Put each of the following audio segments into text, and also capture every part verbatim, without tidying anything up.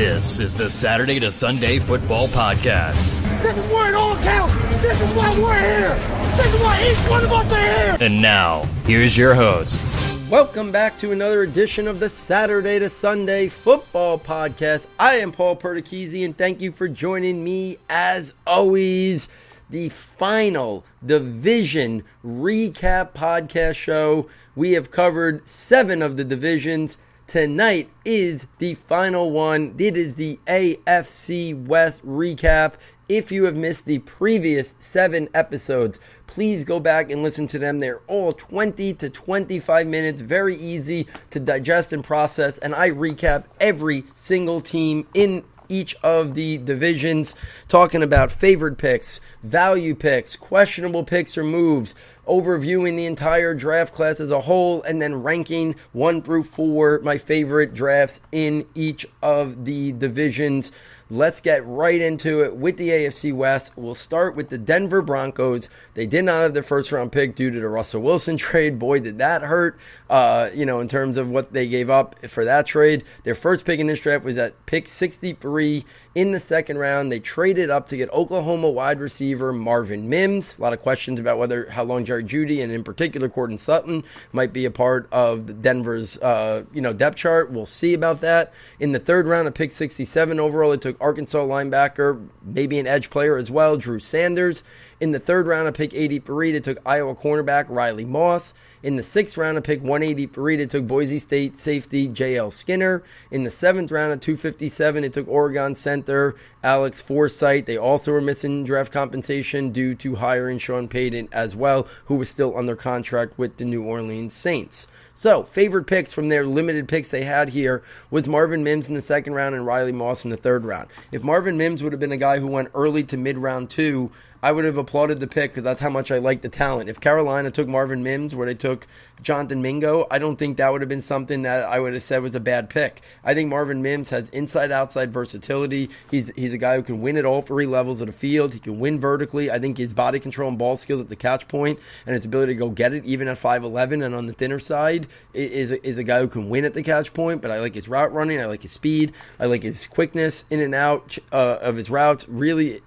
This is the Saturday to Sunday Football Podcast. This is where it all counts. This is why we're here. This is why each one of us are here. And now, here's your host. Welcome back to another edition of the Saturday to Sunday Football Podcast. I am Paul Perticchese, and thank you for joining me as always. The final division recap podcast show. We have covered seven of the divisions. Tonight is the final one. It is the A F C West recap. If you have missed the previous seven episodes, please go back and listen to them. They're all twenty to twenty-five minutes, very easy to digest and process, and I recap every single team in each of the divisions, talking about favored picks, value picks, questionable picks or moves, overviewing the entire draft class as a whole, and then ranking one through four, my favorite drafts in each of the divisions. Let's get right into it with the A F C West. We'll start with the Denver Broncos. They did not have their first-round pick due to the Russell Wilson trade. Boy, did that hurt, uh, you know, in terms of what they gave up for that trade. Their first pick in this draft was at pick sixty-three in the second round. They traded up to get Oklahoma wide receiver Marvin Mims. A lot of questions about whether how long Jerry Judy and, in particular, Corden Sutton might be a part of Denver's, uh, you know, depth chart. We'll see about that. In the third round, at pick sixty-seven overall, it took Arkansas linebacker, maybe an edge player as well, Drew Sanders. In the third round of pick eighty-three, they took Iowa cornerback Riley Moss. In the sixth round of pick one eighty-three, they took Boise State safety J L Skinner. In the seventh round of two fifty-seven, they took Oregon center Alex Forsythe. They also were missing draft compensation due to hiring Sean Payton as well, who was still under contract with the New Orleans Saints. So, favorite picks from their limited picks they had here was Marvin Mims in the second round and Riley Moss in the third round. If Marvin Mims would have been a guy who went early to mid-round two, I would have applauded the pick because that's how much I like the talent. If Carolina took Marvin Mims where they took Jonathan Mingo, I don't think that would have been something that I would have said was a bad pick. I think Marvin Mims has inside-outside versatility. He's he's a guy who can win at all three levels of the field. He can win vertically. I think his body control and ball skills at the catch point and his ability to go get it even at five eleven and on the thinner side is a, is a guy who can win at the catch point, but I like his route running. I like his speed. I like his quickness in and out uh, of his routes. Really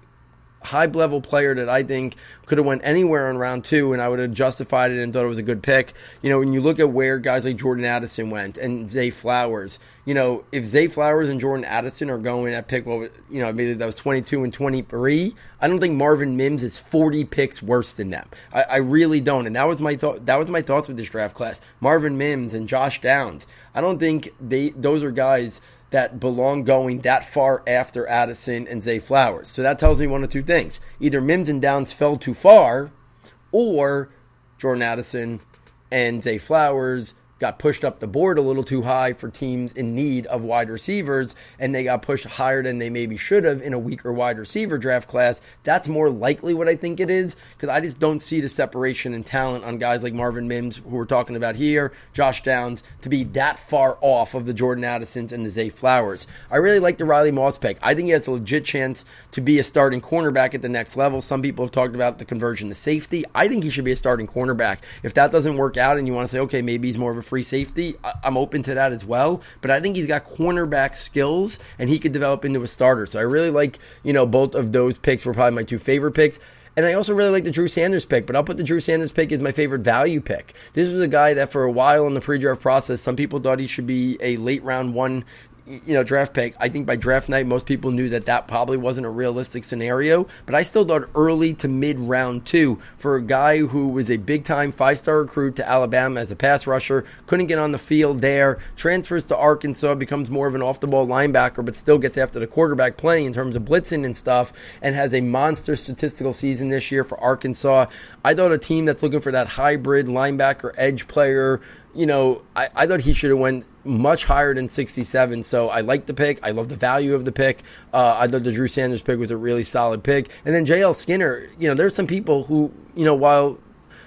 high-level player that I think could have went anywhere in round two, and I would have justified it and thought it was a good pick. You know, when you look at where guys like Jordan Addison went and Zay Flowers, you know, if Zay Flowers and Jordan Addison are going at pick, well, you know, maybe that was twenty-two and twenty-three, I don't think Marvin Mims is forty picks worse than them. I, I really don't, and that was my thought. That was my thoughts with this draft class. Marvin Mims and Josh Downs, I don't think they those are guys that belong going that far after Addison and Zay Flowers. So that tells me one of two things. Either Mims and Downs fell too far, or Jordan Addison and Zay Flowers got pushed up the board a little too high for teams in need of wide receivers, and they got pushed higher than they maybe should have in a weaker wide receiver draft class. That's more likely what I think it is, because I just don't see the separation in talent on guys like Marvin Mims, who we're talking about here, Josh Downs, to be that far off of the Jordan Addisons and the Zay Flowers. I really like the Riley Moss pick. I think he has a legit chance to be a starting cornerback at the next level. Some people have talked about the conversion to safety. I think he should be a starting cornerback. If that doesn't work out and you want to say, okay, maybe he's more of a free safety, I'm open to that as well, but I think he's got cornerback skills and he could develop into a starter. So I really like, you know, both of those picks were probably my two favorite picks. And I also really like the Drew Sanders pick, but I'll put the Drew Sanders pick as my favorite value pick. This was a guy that for a while in the pre-draft process, some people thought he should be a late round one, you know, draft pick. I think by draft night, most people knew that that probably wasn't a realistic scenario, but I still thought early to mid round two for a guy who was a big time five-star recruit to Alabama as a pass rusher, couldn't get on the field there, transfers to Arkansas, becomes more of an off the ball linebacker, but still gets after the quarterback playing in terms of blitzing and stuff, and has a monster statistical season this year for Arkansas. I thought a team that's looking for that hybrid linebacker edge player, you know, I, I thought he should have went much higher than sixty-seven, so I like the pick. I love the value of the pick. Uh, I thought the Drew Sanders pick was a really solid pick. And then J L Skinner, you know, there's some people who, you know, while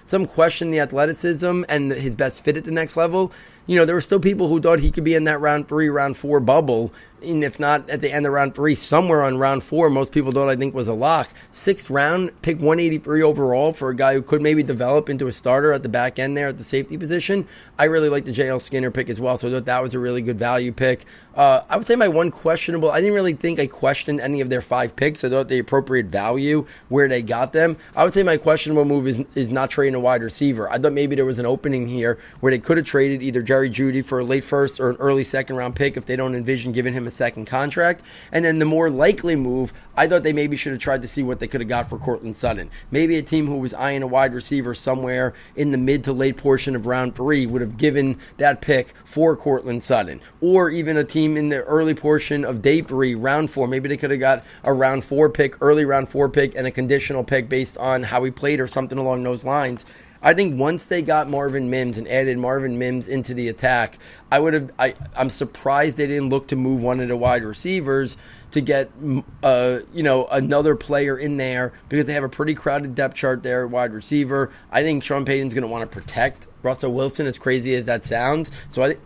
some question the athleticism and his best fit at the next level, you know, there were still people who thought he could be in that round three, round four bubble, and if not at the end of round three, somewhere on round four, most people thought I think was a lock. Sixth round, pick one eighty-three overall for a guy who could maybe develop into a starter at the back end there at the safety position. I really like the J L. Skinner pick as well, so I thought that was a really good value pick. Uh, I would say my one questionable, I didn't really think I questioned any of their five picks. I thought the appropriate value, where they got them. I would say my questionable move is, is not trading a wide receiver. I thought maybe there was an opening here where they could have traded either Jerry Judy for a late first or an early second round pick if they don't envision giving him a second contract. And then the more likely move, I thought they maybe should have tried to see what they could have got for Corden Sutton. Maybe a team who was eyeing a wide receiver somewhere in the mid to late portion of round three would have given that pick for Corden Sutton. Or even a team in the early portion of day three, round four, maybe they could have got a round four pick, early round four pick, and a conditional pick based on how he played or something along those lines. I think once they got Marvin Mims and added Marvin Mims into the attack, I would have. I, I'm surprised they didn't look to move one of the wide receivers to get, uh, you know, another player in there, because they have a pretty crowded depth chart there at wide receiver. I think Sean Payton's going to want to protect Russell Wilson, as crazy as that sounds. So I. Th-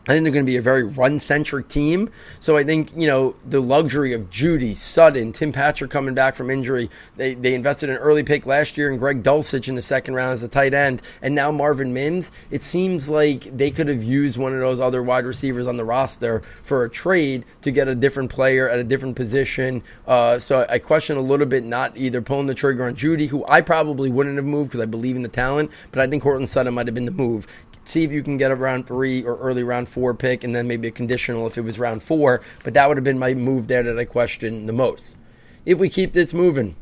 I think they're going to be a very run-centric team. So I think, you know, the luxury of Judy, Sutton, Tim Patrick coming back from injury. They they invested an early pick last year in Greg Dulcich in the second round as a tight end. And now Marvin Mims. It seems like they could have used one of those other wide receivers on the roster for a trade to get a different player at a different position. Uh, so I question a little bit not either pulling the trigger on Judy, who I probably wouldn't have moved because I believe in the talent. But I think Cortland Sutton might have been the move. See if you can get a round three or early round four pick, and then maybe a conditional if it was round four. But that would have been my move there that I questioned the most. If we keep this moving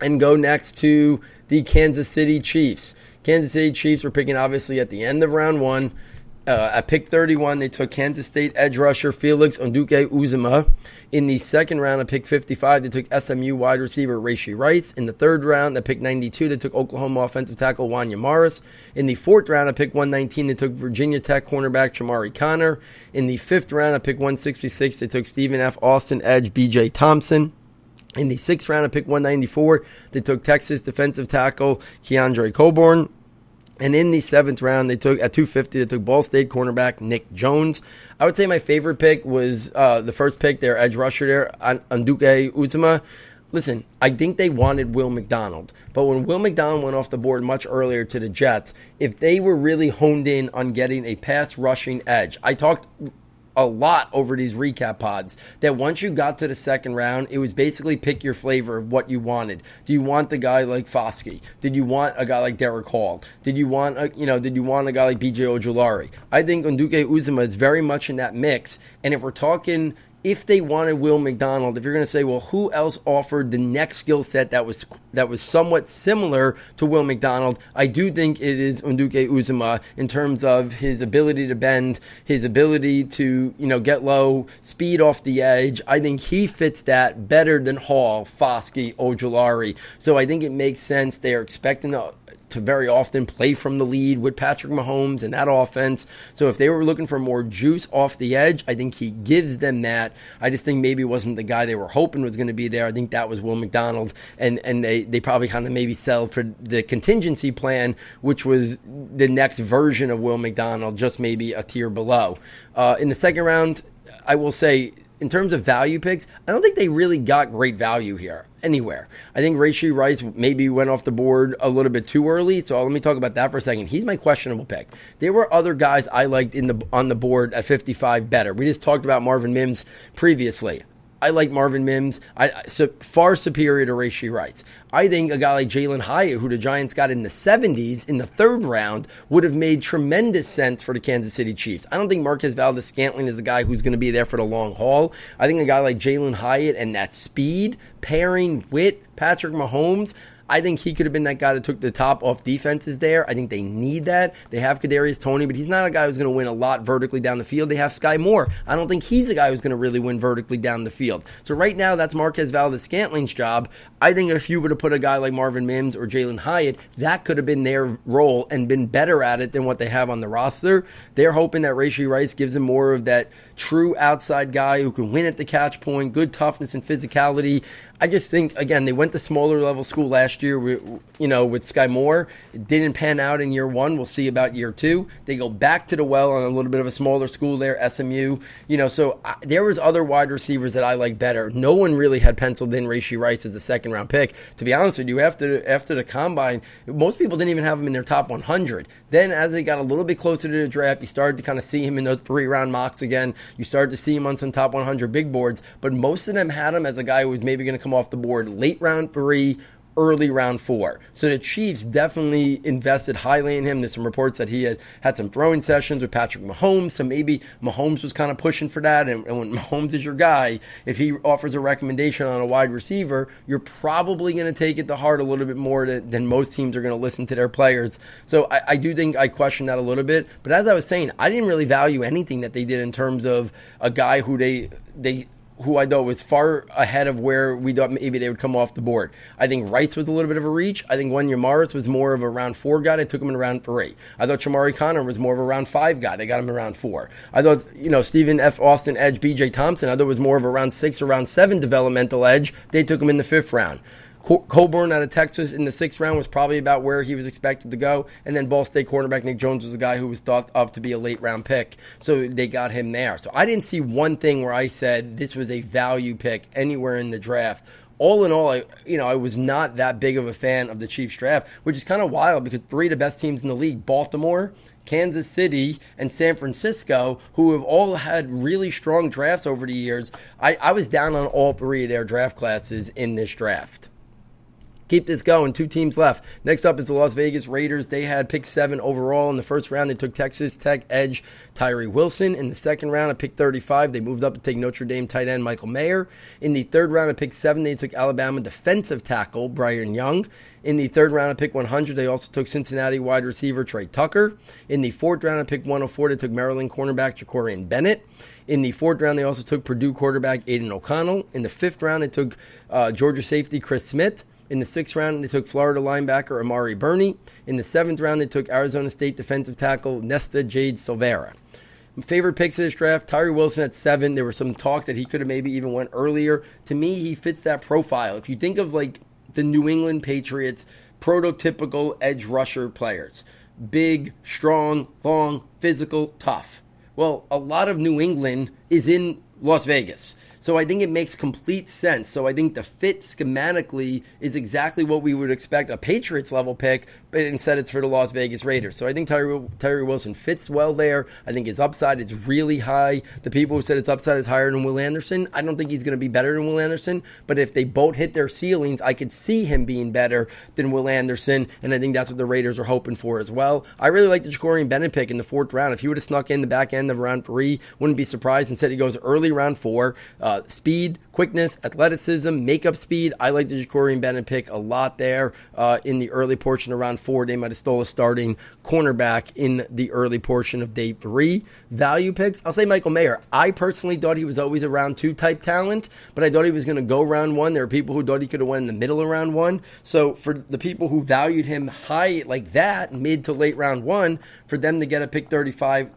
and go next to the Kansas City Chiefs. Kansas City Chiefs were picking, obviously, at the end of round one. Uh, at pick thirty-one, they took Kansas State edge rusher Felix Anudike-Uzomah. In the second round, at pick fifty-five, they took S M U wide receiver Rashee Rice. In the third round, at pick ninety-two, they took Oklahoma offensive tackle Wanya Morris. In the fourth round, at pick one nineteen, they took Virginia Tech cornerback Chamarri Conner. In the fifth round, at pick one sixty-six, they took Stephen F. Austin edge B J Thompson. In the sixth round, at pick one ninety-four, they took Texas defensive tackle Keandre Colborn. And in the seventh round, they took at two fifty, they took Ball State cornerback Nick Jones. I would say my favorite pick was uh, the first pick, their edge rusher there, Anudike-Uzomah. Listen, I think they wanted Will McDonald, but when Will McDonald went off the board much earlier to the Jets, if they were really honed in on getting a pass rushing edge, I talked a lot over these recap pods, that once you got to the second round, it was basically pick your flavor of what you wanted. Do you want the guy like Foskey? Did you want a guy like Derek Hall? Did you want a, you know, did you want a guy like B J Ojulari? I think Anudike-Uzomah is very much in that mix. And if we're talking, if they wanted Will McDonald, if you're going to say, well, who else offered the next skill set that was that was somewhat similar to Will McDonald, I do think it is Anudike-Uzomah in terms of his ability to bend, his ability to, you know, get low, speed off the edge. I think he fits that better than Hall, Foskey, Ojulari. So I think it makes sense. They are expecting to, to very often play from the lead with Patrick Mahomes and that offense. So if they were looking for more juice off the edge, I think he gives them that. I just think maybe wasn't the guy they were hoping was going to be there. I think that was Will McDonald, and, and they, they probably kind of maybe sell for the contingency plan, which was the next version of Will McDonald, just maybe a tier below. Uh, in the second round, I will say, in terms of value picks, I don't think they really got great value here anywhere. I think Rashee Rice maybe went off the board a little bit too early, so let me talk about that for a second. He's my questionable pick. There were other guys I liked in the on the board at fifty-five better. We just talked about Marvin Mims previously. I like Marvin Mims, I, so far superior to Rashee Rice. I think a guy like Jalen Hyatt, who the Giants got in the seventies in the third round, would have made tremendous sense for the Kansas City Chiefs. I don't think Marquez Valdes-Scantling is a guy who's going to be there for the long haul. I think a guy like Jalen Hyatt and that speed, pairing with Patrick Mahomes, I think he could have been that guy that took the top off defenses there. I think they need that. They have Kadarius Toney, but he's not a guy who's going to win a lot vertically down the field. They have Sky Moore. I don't think he's a guy who's going to really win vertically down the field. So right now, that's Marquez Valdes-Scantling's job. I think if you would have put a guy like Marvin Mims or Jalen Hyatt, that could have been their role and been better at it than what they have on the roster. They're hoping that Rashee Rice gives them more of that true outside guy who can win at the catch point, good toughness and physicality. I just think, again, they went to smaller level school last last year, with, you know, with Sky Moore. It didn't pan out in year one. We'll see about year two. They go back to the well on a little bit of a smaller school there, S M U. You know, so I, there was other wide receivers that I like better. No one really had penciled in Rashee Rice as a second round pick. To be honest with you, after after the combine, most people didn't even have him in their top one hundred. Then as they got a little bit closer to the draft, you started to kind of see him in those three round mocks again. You started to see him on some top one hundred big boards, but most of them had him as a guy who was maybe going to come off the board late round three, early round four. So the Chiefs definitely invested highly in him. There's some reports that he had had some throwing sessions with Patrick Mahomes, so maybe Mahomes was kind of pushing for that, and, and when Mahomes is your guy, if he offers a recommendation on a wide receiver, you're probably going to take it to heart a little bit more to, than most teams are going to listen to their players. So I, I do think I question that a little bit, but as I was saying, I didn't really value anything that they did in terms of a guy who they they... who I thought was far ahead of where we thought maybe they would come off the board. I think Rice was a little bit of a reach. I think Wanya Morris was more of a round four guy. They took him in round three. I thought Chamarri Conner was more of a round five guy. They got him in round four. I thought, you know, Stephen F. Austin edge, B J Thompson, I thought was more of a round six or round seven developmental edge. They took him in the fifth round. Coburn out of Texas in the sixth round was probably about where he was expected to go. And then Ball State cornerback Nick Jones was a guy who was thought of to be a late round pick. So they got him there. So I didn't see one thing where I said this was a value pick anywhere in the draft. All in all, I, you know, I was not that big of a fan of the Chiefs draft, which is kind of wild because three of the best teams in the league, Baltimore, Kansas City, and San Francisco, who have all had really strong drafts over the years. I, I was down on all three of their draft classes in this draft. Keep this going. Two teams left. Next up is the Las Vegas Raiders. They had pick seven overall in the first round. They took Texas Tech edge Tyree Wilson. In the second round at pick thirty-five, they moved up to take Notre Dame tight end Michael Mayer. In the third round at pick seven, they took Alabama defensive tackle Brian Young. In the third round at pick one hundred, they also took Cincinnati wide receiver Trey Tucker. In the fourth round at pick one oh four, they took Maryland cornerback Jacorian Bennett. In the fourth round, they also took Purdue quarterback Aiden O'Connell. In the fifth round, they took uh, Georgia safety Chris Smith. In the sixth round, they took Florida linebacker Amari Burney. In the seventh round, they took Arizona State defensive tackle Nesta Jade Silvera. Favorite picks of this draft, Tyree Wilson at seven. There was some talk that he could have maybe even went earlier. To me, he fits that profile. If you think of like the New England Patriots, prototypical edge rusher players. Big, strong, long, physical, tough. Well, a lot of New England is in Las Vegas. So I think it makes complete sense. So I think the fit schematically is exactly what we would expect a Patriots-level pick, but instead it's for the Las Vegas Raiders. So I think Tyree, Tyree Wilson fits well there. I think his upside is really high. The people who said his upside is higher than Will Anderson, I don't think he's going to be better than Will Anderson, but if they both hit their ceilings, I could see him being better than Will Anderson, and I think that's what the Raiders are hoping for as well. I really like the Jacorian Bennett pick in the fourth round. If he would have snuck in the back end of round three, wouldn't be surprised. Instead, he goes early round four. Uh, speed, quickness, athleticism, makeup speed. I like the Jacorian Bennett pick a lot there uh, in the early portion of round four. They might have stole a starting cornerback in the early portion of day three. Value picks, I'll say Michael Mayer. I personally thought he was always a round two type talent, but I thought he was going to go round one. There are people who thought he could have went in the middle of round one. So for the people who valued him high like that, mid to late round one, for them to get a pick thirty-five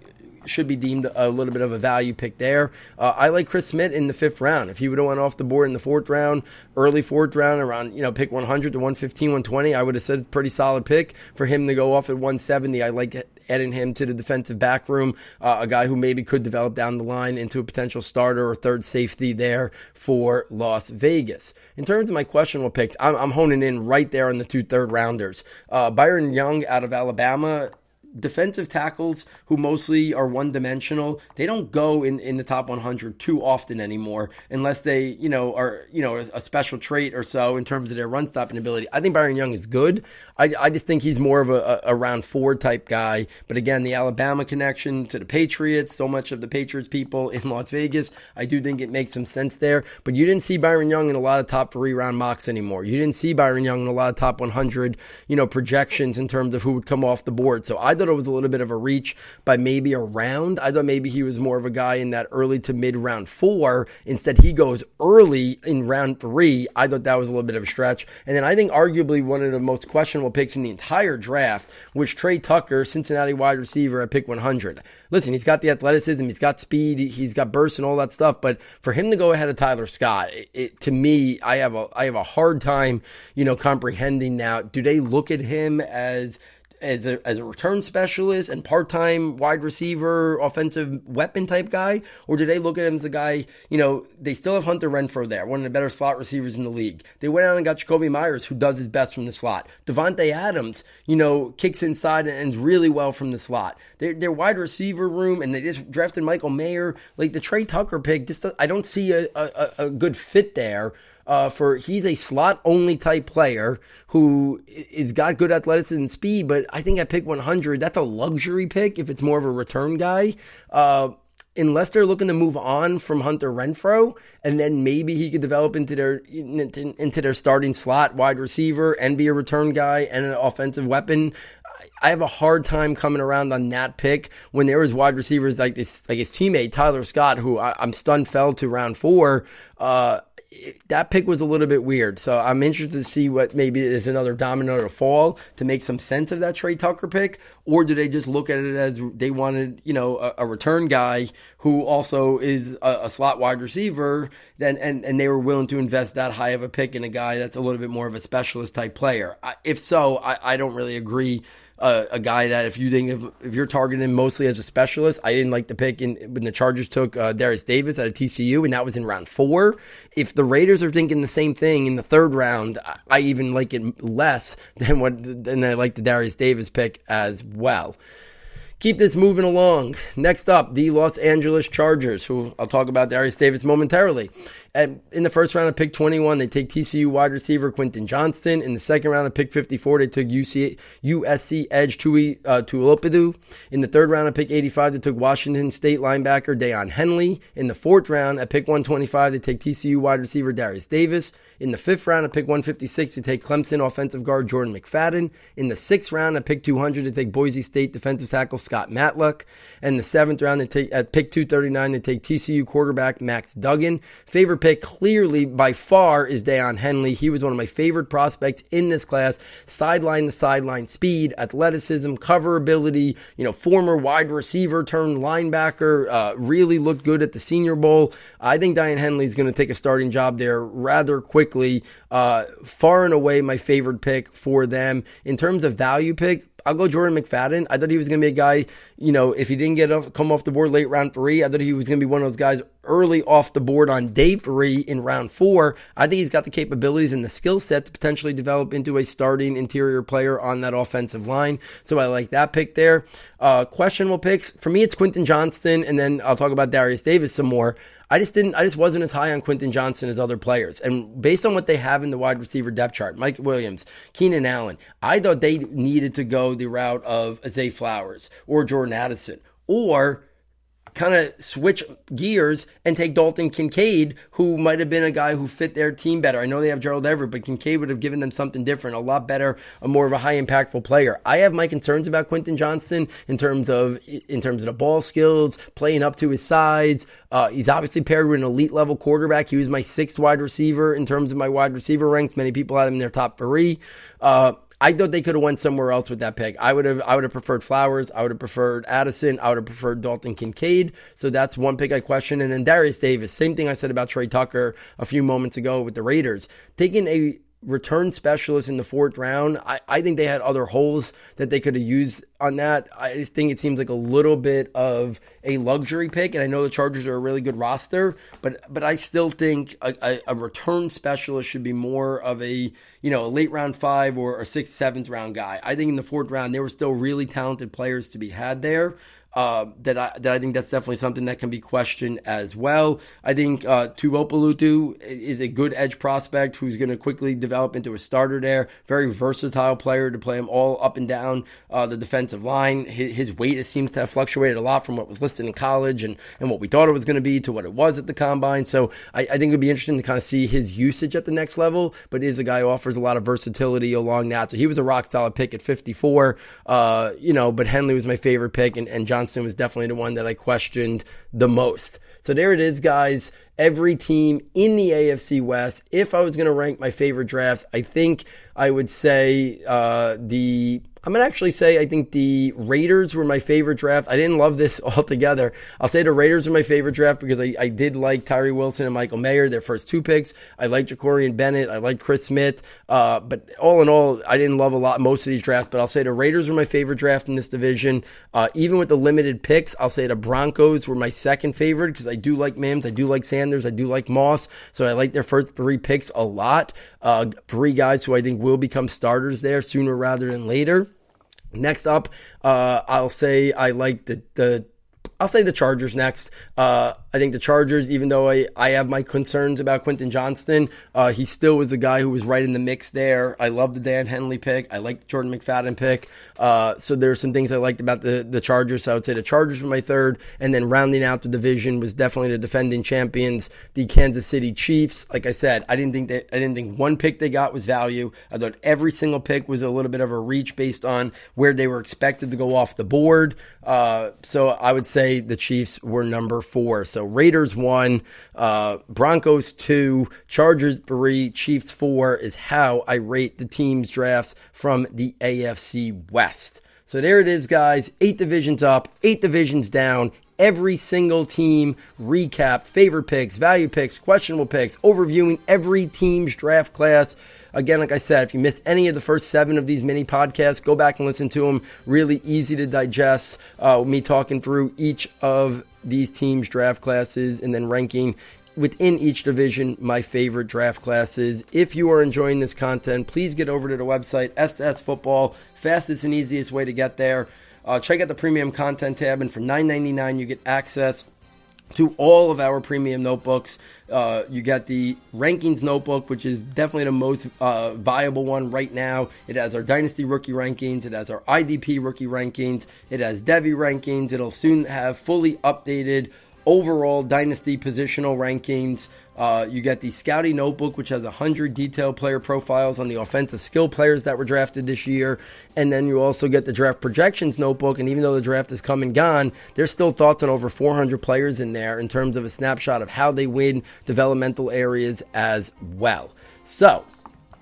should be deemed a little bit of a value pick there. Uh, I like Chris Smith in the fifth round. If he would have went off the board in the fourth round, early fourth round, around, you know, pick one hundred to one fifteen, one twenty, I would have said it's a pretty solid pick. For him to go off at one seventy, I like adding him to the defensive back room, uh, a guy who maybe could develop down the line into a potential starter or third safety there for Las Vegas. In terms of my questionable picks, I'm, I'm honing in right there on the two third rounders. Uh, Byron Young out of Alabama. Defensive tackles who mostly are one-dimensional, they don't go in, in the top one hundred too often anymore unless they, you know, are, you know, a special trait or so in terms of their run-stopping ability. I think Byron Young is good. I, I just think he's more of a, a round four type guy. But again, the Alabama connection to the Patriots, so much of the Patriots people in Las Vegas, I do think it makes some sense there. But you didn't see Byron Young in a lot of top three-round mocks anymore. You didn't see Byron Young in a lot of top one hundred, you know, projections in terms of who would come off the board. So I thought it was a little bit of a reach by maybe a round. I thought maybe he was more of a guy in that early to mid round four. Instead, he goes early in round three. I thought that was a little bit of a stretch. And then I think arguably one of the most questionable picks in the entire draft was Trey Tucker, Cincinnati wide receiver at pick one hundred. Listen, he's got the athleticism, he's got speed, he's got burst and all that stuff. But for him to go ahead of Tyler Scott, it, it, to me, I have a I have a hard time, you know, comprehending now. Do they look at him as as a as a return specialist and part-time wide receiver, offensive weapon type guy? Or do they look at him as a guy, you know, they still have Hunter Renfrow there, one of the better slot receivers in the league. They went out and got Jacoby Myers, who does his best from the slot. Devontae Adams, you know, kicks inside and ends really well from the slot. Their, their wide receiver room, and they just drafted Michael Mayer. Like the Trey Tucker pick, just I don't see a, a, a good fit there. Uh, for he's a slot-only type player who is got good athleticism and speed, but I think at pick one hundred, that's a luxury pick if it's more of a return guy. Uh, unless they're looking to move on from Hunter Renfrow, and then maybe he could develop into their into their starting slot wide receiver and be a return guy and an offensive weapon. I have a hard time coming around on that pick when there was wide receivers like this, like his teammate Tyler Scott, who I, I'm stunned fell to round four. Uh, That pick was a little bit weird, so I'm interested to see what maybe is another domino to fall to make some sense of that Trey Tucker pick, or do they just look at it as they wanted, you know, a, a return guy who also is a, a slot wide receiver, then and, and they were willing to invest that high of a pick in a guy that's a little bit more of a specialist type player. I, if so, I, I don't really agree. Uh, a guy that if you think if, if you're targeting mostly as a specialist, I didn't like the pick in, when the Chargers took uh, Derius Davis out of T C U, and that was in round four. If the Raiders are thinking the same thing in the third round, I, I even like it less than what than I like the Derius Davis pick as well. Keep this moving along. Next up, the Los Angeles Chargers, who I'll talk about Derius Davis momentarily. And in the first round of pick twenty-one, they take T C U wide receiver Quentin Johnston. In the second round of pick fifty-four, they took U C, U S C edge Tui uh, Tuilopedu. In the third round of pick eighty-five, they took Washington State linebacker Daiyan Henley. In the fourth round at pick one twenty-five, they take T C U wide receiver Derius Davis. In the fifth round at pick one fifty-six, they take Clemson offensive guard Jordan McFadden. In the sixth round at pick two hundred, they take Boise State defensive tackle Scott Matlock. And the seventh round they take, at pick two thirty-nine, they take T C U quarterback Max Duggan. Favorite pick clearly by far is Daiyan Henley. He was one of my favorite prospects in this class. Sideline to sideline speed, athleticism, coverability, you know, former wide receiver turned linebacker, uh, really looked good at the Senior Bowl. I think Daiyan Henley is going to take a starting job there rather quickly. Uh, far and away my favorite pick for them. In terms of value pick, I'll go Jordan McFadden. I thought he was going to be a guy, you know, if he didn't get off, come off the board late round three, I thought he was going to be one of those guys early off the board on day three in round four. I think he's got the capabilities and the skill set to potentially develop into a starting interior player on that offensive line. So I like that pick there. Uh, questionable picks. For me, it's Quentin Johnston, and then I'll talk about Derius Davis some more. I just didn't, I just wasn't as high on Quentin Johnston as other players. And based on what they have in the wide receiver depth chart, Mike Williams, Keenan Allen, I thought they needed to go the route of Zay Flowers or Jordan Addison, or kind of switch gears and take Dalton Kincaid, who might have been a guy who fit their team better. I know they have Gerald Everett, but Kincaid would have given them something different, a lot better, a more of a high impactful player. I have my concerns about Quentin Johnston in terms of in terms of the ball skills, playing up to his size. Uh, he's obviously paired with an elite level quarterback. He was my sixth wide receiver in terms of my wide receiver ranks. Many people had him in their top three. Uh, I thought they could have went somewhere else with that pick. I would have I would have preferred Flowers. I would have preferred Addison. I would have preferred Dalton Kincaid. So that's one pick I question. And then Derius Davis, same thing I said about Trey Tucker a few moments ago with the Raiders. Taking a return specialist in the fourth round, I, I think they had other holes that they could have used on that. I think it seems like a little bit of a luxury pick, and I know the Chargers are a really good roster, but but I still think a, a, a return specialist should be more of a, you know, a late round five or a sixth, seventh round guy. I think in the fourth round, there were still really talented players to be had there. uh, that I that I think that's definitely something that can be questioned as well. I think uh, Tuopolutu is a good edge prospect who's going to quickly develop into a starter there. Very versatile player to play him all up and down uh, the defensive line. His, his weight seems to have fluctuated a lot from what was listed in college and, and what we thought it was going to be to what it was at the combine. So I, I think it would be interesting to kind of see his usage at the next level, but is a guy who offers a lot of versatility along that. So he was a rock solid pick at fifty-four, uh, you know, but Henley was my favorite pick, and, and Johnston was definitely the one that I questioned the most. So there it is, guys. Every team in the A F C West. If I was going to rank my favorite drafts, I think I would say uh, the... I'm going to actually say I think the Raiders were my favorite draft. I didn't love this altogether. I'll say the Raiders were my favorite draft because I, I did like Tyree Wilson and Michael Mayer, their first two picks. I liked Jacorian Bennett. I liked Chris Smith. Uh, but all in all, I didn't love a lot most of these drafts. But I'll say the Raiders were my favorite draft in this division. Uh, even with the limited picks, I'll say the Broncos were my second favorite because I do like Mims. I do like Sanders. I do like Moss. So I like their first three picks a lot. Uh, three guys who I think will become starters there sooner rather than later. Next up, uh, I'll say I like the, the, I'll say the Chargers next. Uh, I think the Chargers, even though I, I have my concerns about Quentin Johnston, uh, he still was a guy who was right in the mix there. I love the Daiyan Henley pick. I like the Jordan McFadden pick. Uh, so there are some things I liked about the, the Chargers. So I would say the Chargers were my third. And then rounding out the division was definitely the defending champions, the Kansas City Chiefs. Like I said, I didn't think that, I didn't think one pick they got was value. I thought every single pick was a little bit of a reach based on where they were expected to go off the board. Uh, so I would say the Chiefs were number four. So Raiders one, uh, Broncos two, Chargers three, Chiefs four is how I rate the team's drafts from the A F C West. So there it is, guys. Eight divisions up, eight divisions down. Every single team recapped, favorite picks, value picks, questionable picks, overviewing every team's draft class. Again, like I said, if you missed any of the first seven of these mini podcasts, go back and listen to them. Really easy to digest. Uh, me talking through each of these teams' draft classes and then ranking within each division my favorite draft classes. If you are enjoying this content, please get over to the website, S S Football. Fastest and easiest way to get there. Uh, check out the premium content tab, and for nine ninety-nine you get access to all of our premium notebooks. Uh, you got the rankings notebook, which is definitely the most uh, viable one right now. It has our Dynasty rookie rankings. It has our I D P rookie rankings. It has Devy rankings. It'll soon have fully updated overall Dynasty positional rankings. Uh, you get the Scouting Notebook, which has one hundred detailed player profiles on the offensive skill players that were drafted this year. And then you also get the Draft Projections Notebook. And even though the draft is come and gone, there's still thoughts on over four hundred players in there in terms of a snapshot of how they win developmental areas as well. So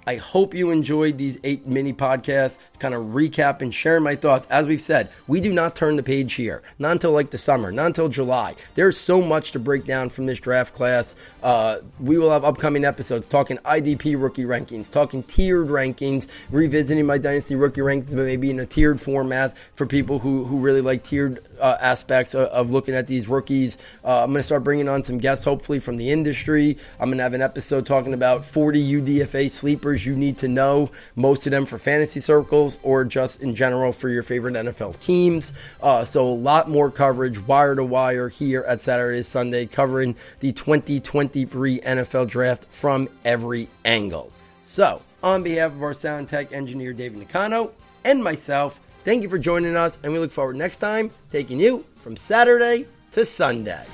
I hope you enjoyed these eight mini podcasts, kind of recap and share my thoughts. As we've said, we do not turn the page here, not until like the summer, not until July. There's so much to break down from this draft class. Uh, we will have upcoming episodes talking I D P rookie rankings, talking tiered rankings, revisiting my Dynasty rookie rankings, but maybe in a tiered format for people who, who really like tiered uh, aspects of, of looking at these rookies. Uh, I'm going to start bringing on some guests, hopefully from the industry. I'm going to have an episode talking about forty U D F A sleepers you need to know, most of them for fantasy circles or just in general for your favorite N F L teams. Uh, so a lot more coverage wire to wire here at Saturday, Sunday, covering the twenty twenty-three N F L draft from every angle. So on behalf of our sound tech engineer, David Nicano, and myself, thank you for joining us. And we look forward next time, taking you from Saturday to Sunday.